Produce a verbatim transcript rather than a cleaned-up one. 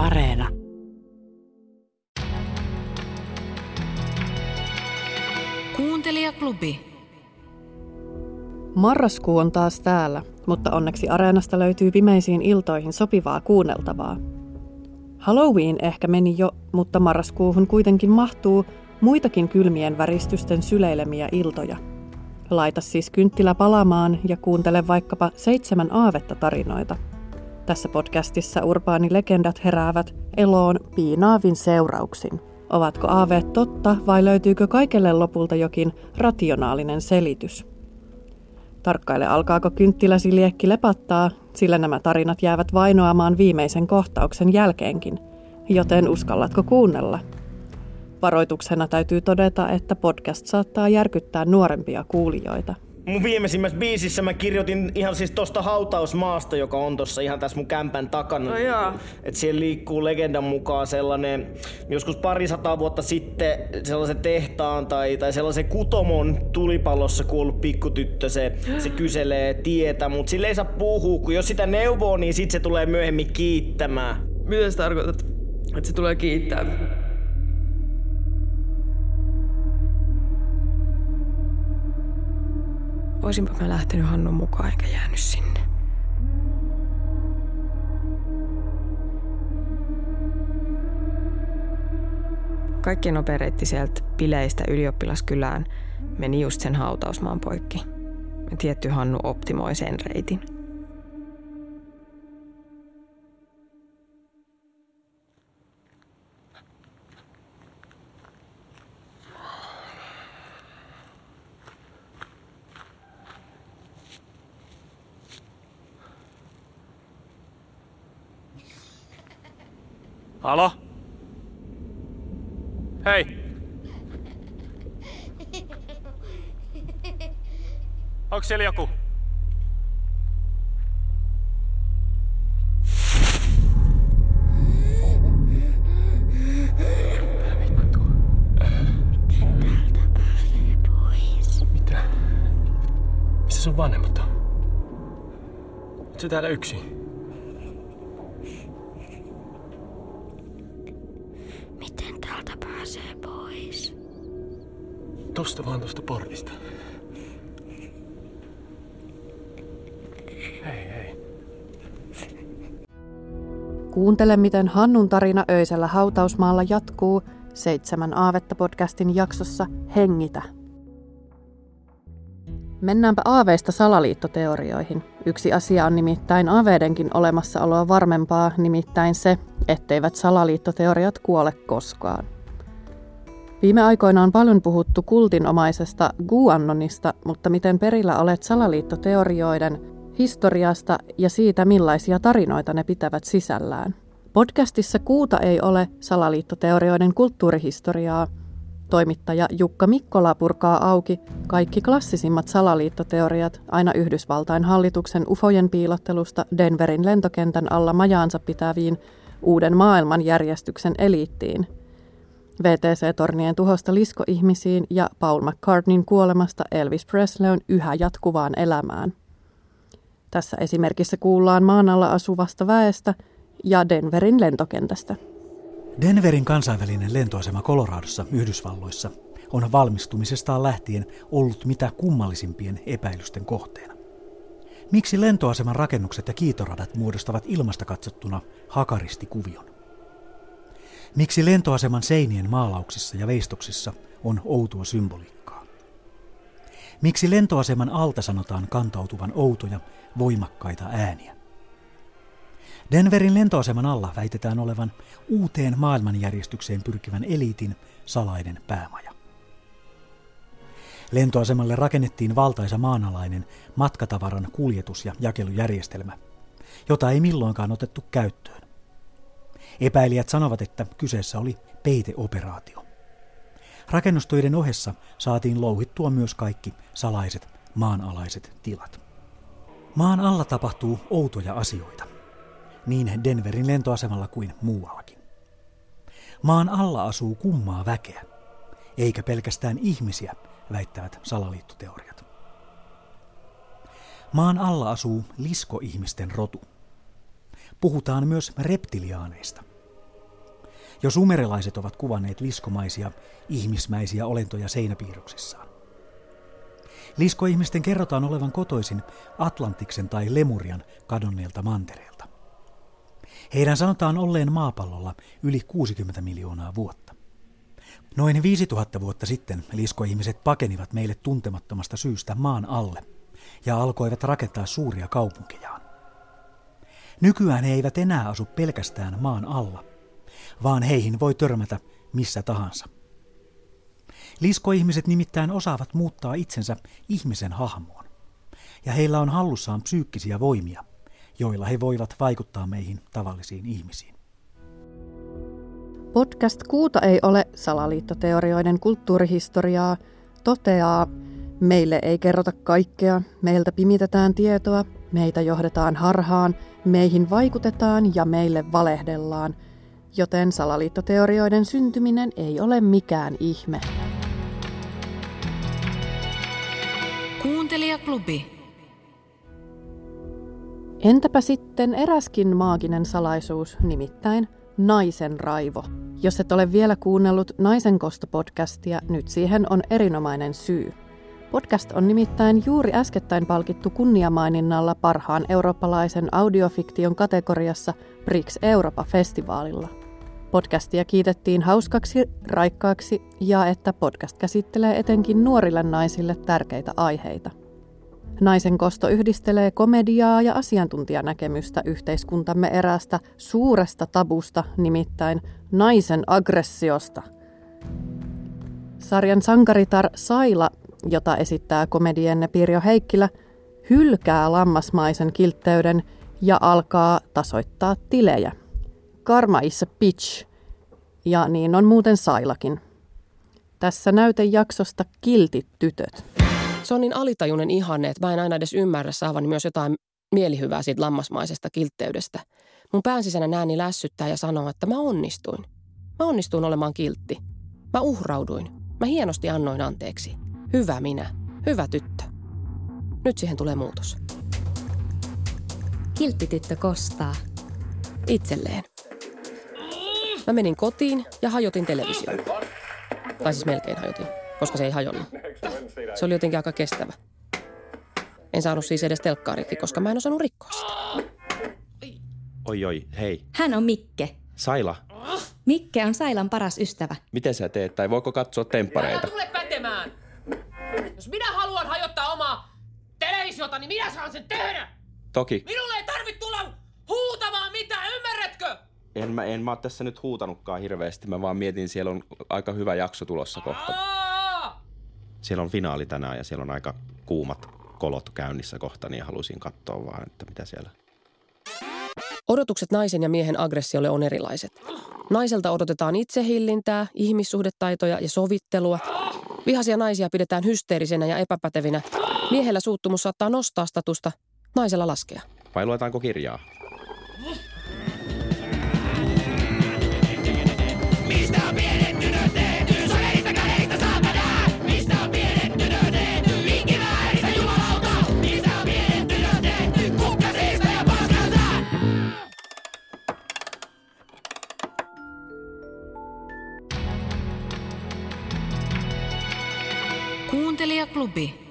Areena. Kuuntelijaklubi. Marraskuu on taas täällä, mutta onneksi Areenasta löytyy pimeisiin iltoihin sopivaa kuunneltavaa. Halloween ehkä meni jo, mutta marraskuuhun kuitenkin mahtuu muitakin kylmien väristysten syleilemiä iltoja. Laita siis kynttilä palamaan ja kuuntele vaikkapa Seitsemän aavetta -tarinoita. Tässä podcastissa urbaanilegendat heräävät eloon piinaavin seurauksin. Ovatko aaveet totta vai löytyykö kaikelle lopulta jokin rationaalinen selitys? Tarkkaile, alkaako kynttiläsi liekki lepattaa, sillä nämä tarinat jäävät vainoamaan viimeisen kohtauksen jälkeenkin, joten uskallatko kuunnella? Varoituksena täytyy todeta, että podcast saattaa järkyttää nuorempia kuulijoita. Mun viimeisimmässä biisissä mä kirjoitin ihan siis tosta hautausmaasta, joka on tossa ihan tässä mun kämpän takana. No että siellä liikkuu legendan mukaan sellainen, joskus parisataa vuotta sitten sellaisen tehtaan tai, tai sellaisen kutomon tulipallossa kuollut pikkutyttö. Se, se kyselee tietä, mut sille ei saa puhua, kun jos sitä neuvoo, niin sit se tulee myöhemmin kiittämään. Mitä sä tarkoitat, että se tulee kiittämään? Olisinpa mä lähtenyt Hannun mukaan eikä jäänyt sinne. Kaikki nopea reitti sieltä bileistä ylioppilaskylään meni just sen hautausmaan poikki. Tietty Hannu optimoi sen reitin. Halo? Hei! Onks siellä joku? Mitä? Missä sun vanhemmat on? Oot sä täällä yksin? Tuosta vaan tuosta portista. Hei hei. Kuuntele, miten Hannun tarina öisellä hautausmaalla jatkuu Seitsemän aavetta -podcastin jaksossa Hengitä. Mennäänpä aaveista salaliittoteorioihin. Yksi asia on nimittäin aaveidenkin olemassaoloa varmempaa, nimittäin se, etteivät salaliittoteoriat kuole koskaan. Viime aikoina on paljon puhuttu kultinomaisesta Guannonista, mutta miten perillä olet salaliittoteorioiden historiasta ja siitä, millaisia tarinoita ne pitävät sisällään? Podcastissa kuuta ei ole salaliittoteorioiden kulttuurihistoriaa. Toimittaja Jukka Mikkola purkaa auki kaikki klassisimmat salaliittoteoriat aina Yhdysvaltain hallituksen ufojen piilottelusta Denverin lentokentän alla majaansa pitäviin uuden maailmanjärjestyksen eliittiin. V T C-tornien tuhosta liskoihmisiin ja Paul McCartneyn kuolemasta Elvis Presleyn yhä jatkuvaan elämään. Tässä esimerkissä kuullaan maan alla asuvasta väestä ja Denverin lentokentästä. Denverin kansainvälinen lentoasema Coloradossa, Yhdysvalloissa, on valmistumisestaan lähtien ollut mitä kummallisimpien epäilysten kohteena. Miksi lentoaseman rakennukset ja kiitoradat muodostavat ilmasta katsottuna hakaristikuvion? Miksi lentoaseman seinien maalauksissa ja veistoksissa on outoa symboliikkaa? Miksi lentoaseman alta sanotaan kantautuvan outoja, voimakkaita ääniä? Denverin lentoaseman alla väitetään olevan uuteen maailmanjärjestykseen pyrkivän eliitin salainen päämaja. Lentoasemalle rakennettiin valtaisa maanalainen matkatavaran kuljetus- ja jakelujärjestelmä, jota ei milloinkaan otettu käyttöön. Epäilijät sanovat, että kyseessä oli peiteoperaatio. Rakennustöiden ohessa saatiin louhittua myös kaikki salaiset maanalaiset tilat. Maan alla tapahtuu outoja asioita, niin Denverin lentoasemalla kuin muuallakin. Maan alla asuu kummaa väkeä, eikä pelkästään ihmisiä, väittävät salaliittoteoriat. Maan alla asuu liskoihmisten rotu. Puhutaan myös reptiliaaneista, Jo sumerilaiset ovat kuvanneet liskomaisia, ihmismäisiä olentoja seinäpiirroksissaan. Liskoihmisten kerrotaan olevan kotoisin Atlantiksen tai Lemurian kadonneelta mantereelta. Heidän sanotaan olleen maapallolla yli kuusikymmentä miljoonaa vuotta. Noin viisituhatta vuotta sitten liskoihmiset pakenivat meille tuntemattomasta syystä maan alle ja alkoivat rakentaa suuria kaupunkejaan. Nykyään he eivät enää asu pelkästään maan alla, vaan heihin voi törmätä missä tahansa. Liskoihmiset nimittäin osaavat muuttaa itsensä ihmisen hahmoon, ja heillä on hallussaan psyykkisiä voimia, joilla he voivat vaikuttaa meihin tavallisiin ihmisiin. Podcast Kuuta ei ole salaliittoteorioiden kulttuurihistoriaa, toteaa, meille ei kerrota kaikkea, meiltä pimitetään tietoa, meitä johdetaan harhaan, meihin vaikutetaan ja meille valehdellaan, joten salaliittoteorioiden syntyminen ei ole mikään ihme. Kuuntelijaklubi. Entäpä sitten eräskin maaginen salaisuus, nimittäin naisen raivo. Jos et ole vielä kuunnellut Naisen kosto -podcastia, nyt siihen on erinomainen syy. Podcast on nimittäin juuri äskettäin palkittu kunniamaininnalla parhaan eurooppalaisen audiofiktion kategoriassa Prix Europa-festivaalilla. Podcastia kiitettiin hauskaksi, raikkaaksi ja että podcast käsittelee etenkin nuorille naisille tärkeitä aiheita. Naisen kosto yhdistelee komediaa ja asiantuntijanäkemystä yhteiskuntamme eräästä suuresta tabusta, nimittäin naisen aggressiosta. Sarjan sankaritar Saila, jota esittää komedienne Pirjo Heikkilä, hylkää lammasmaisen kiltteyden ja alkaa tasoittaa tilejä. Karma is a bitch. Ja niin on muuten Sailakin. Tässä näytejaksosta kiltit tytöt. Se on niin alitajuinen ihanne, että mä en aina edes ymmärrä saavani myös jotain mielihyvää siitä lammasmaisesta kiltteydestä. Mun pään sisänä nääni lässyttää ja sanoo, että mä onnistuin. Mä onnistuin olemaan kiltti. Mä uhrauduin. Mä hienosti annoin anteeksi. Hyvä minä. Hyvä tyttö. Nyt siihen tulee muutos. Kiltti tyttö kostaa. Itselleen. Mä menin kotiin ja hajotin television. Tai siis melkein hajotin, koska se ei hajonnut. Se oli jotenkin aika kestävä. En saanut siis edes telkkaarikki, koska mä en osannut rikkoa sitä. Oi oi, hei. Hän on Mikke. Saila. Mikke on Sailan paras ystävä. Miten sä teet, tai voiko katsoa temppareita? Älä tule pätemään! Jos minä haluan hajottaa omaa televisiota, niin minä saan sen tehdä! Toki. Minulle ei tarvitse tulla huutamaan mitään, ymmärrätkö? En mä, en mä oo tässä nyt huutanutkaan hirveästi, mä vaan mietin, siellä on aika hyvä jakso tulossa kohta. Siellä on finaali tänään ja siellä on aika kuumat kolot käynnissä kohta, niin halusin katsoa vaan, että mitä siellä. Odotukset naisen ja miehen aggressiolle on erilaiset. Naiselta odotetaan itsehillintää, ihmissuhdetaitoja ja sovittelua. Vihaisia naisia pidetään hysteerisenä ja epäpätevinä. Miehellä suuttumus saattaa nostaa statusta, naisella laskea. Vai luetaanko kirjaa? Mistä on pienet tytöt tehty? Soleista kädeistä saapanaa! Mistä on pienet tytöt tehty? Minkä vääristä jumalauta? Mistä on pienet tytöt tehty? Kukkasista ja paskansa! Kuuntelijaklubi.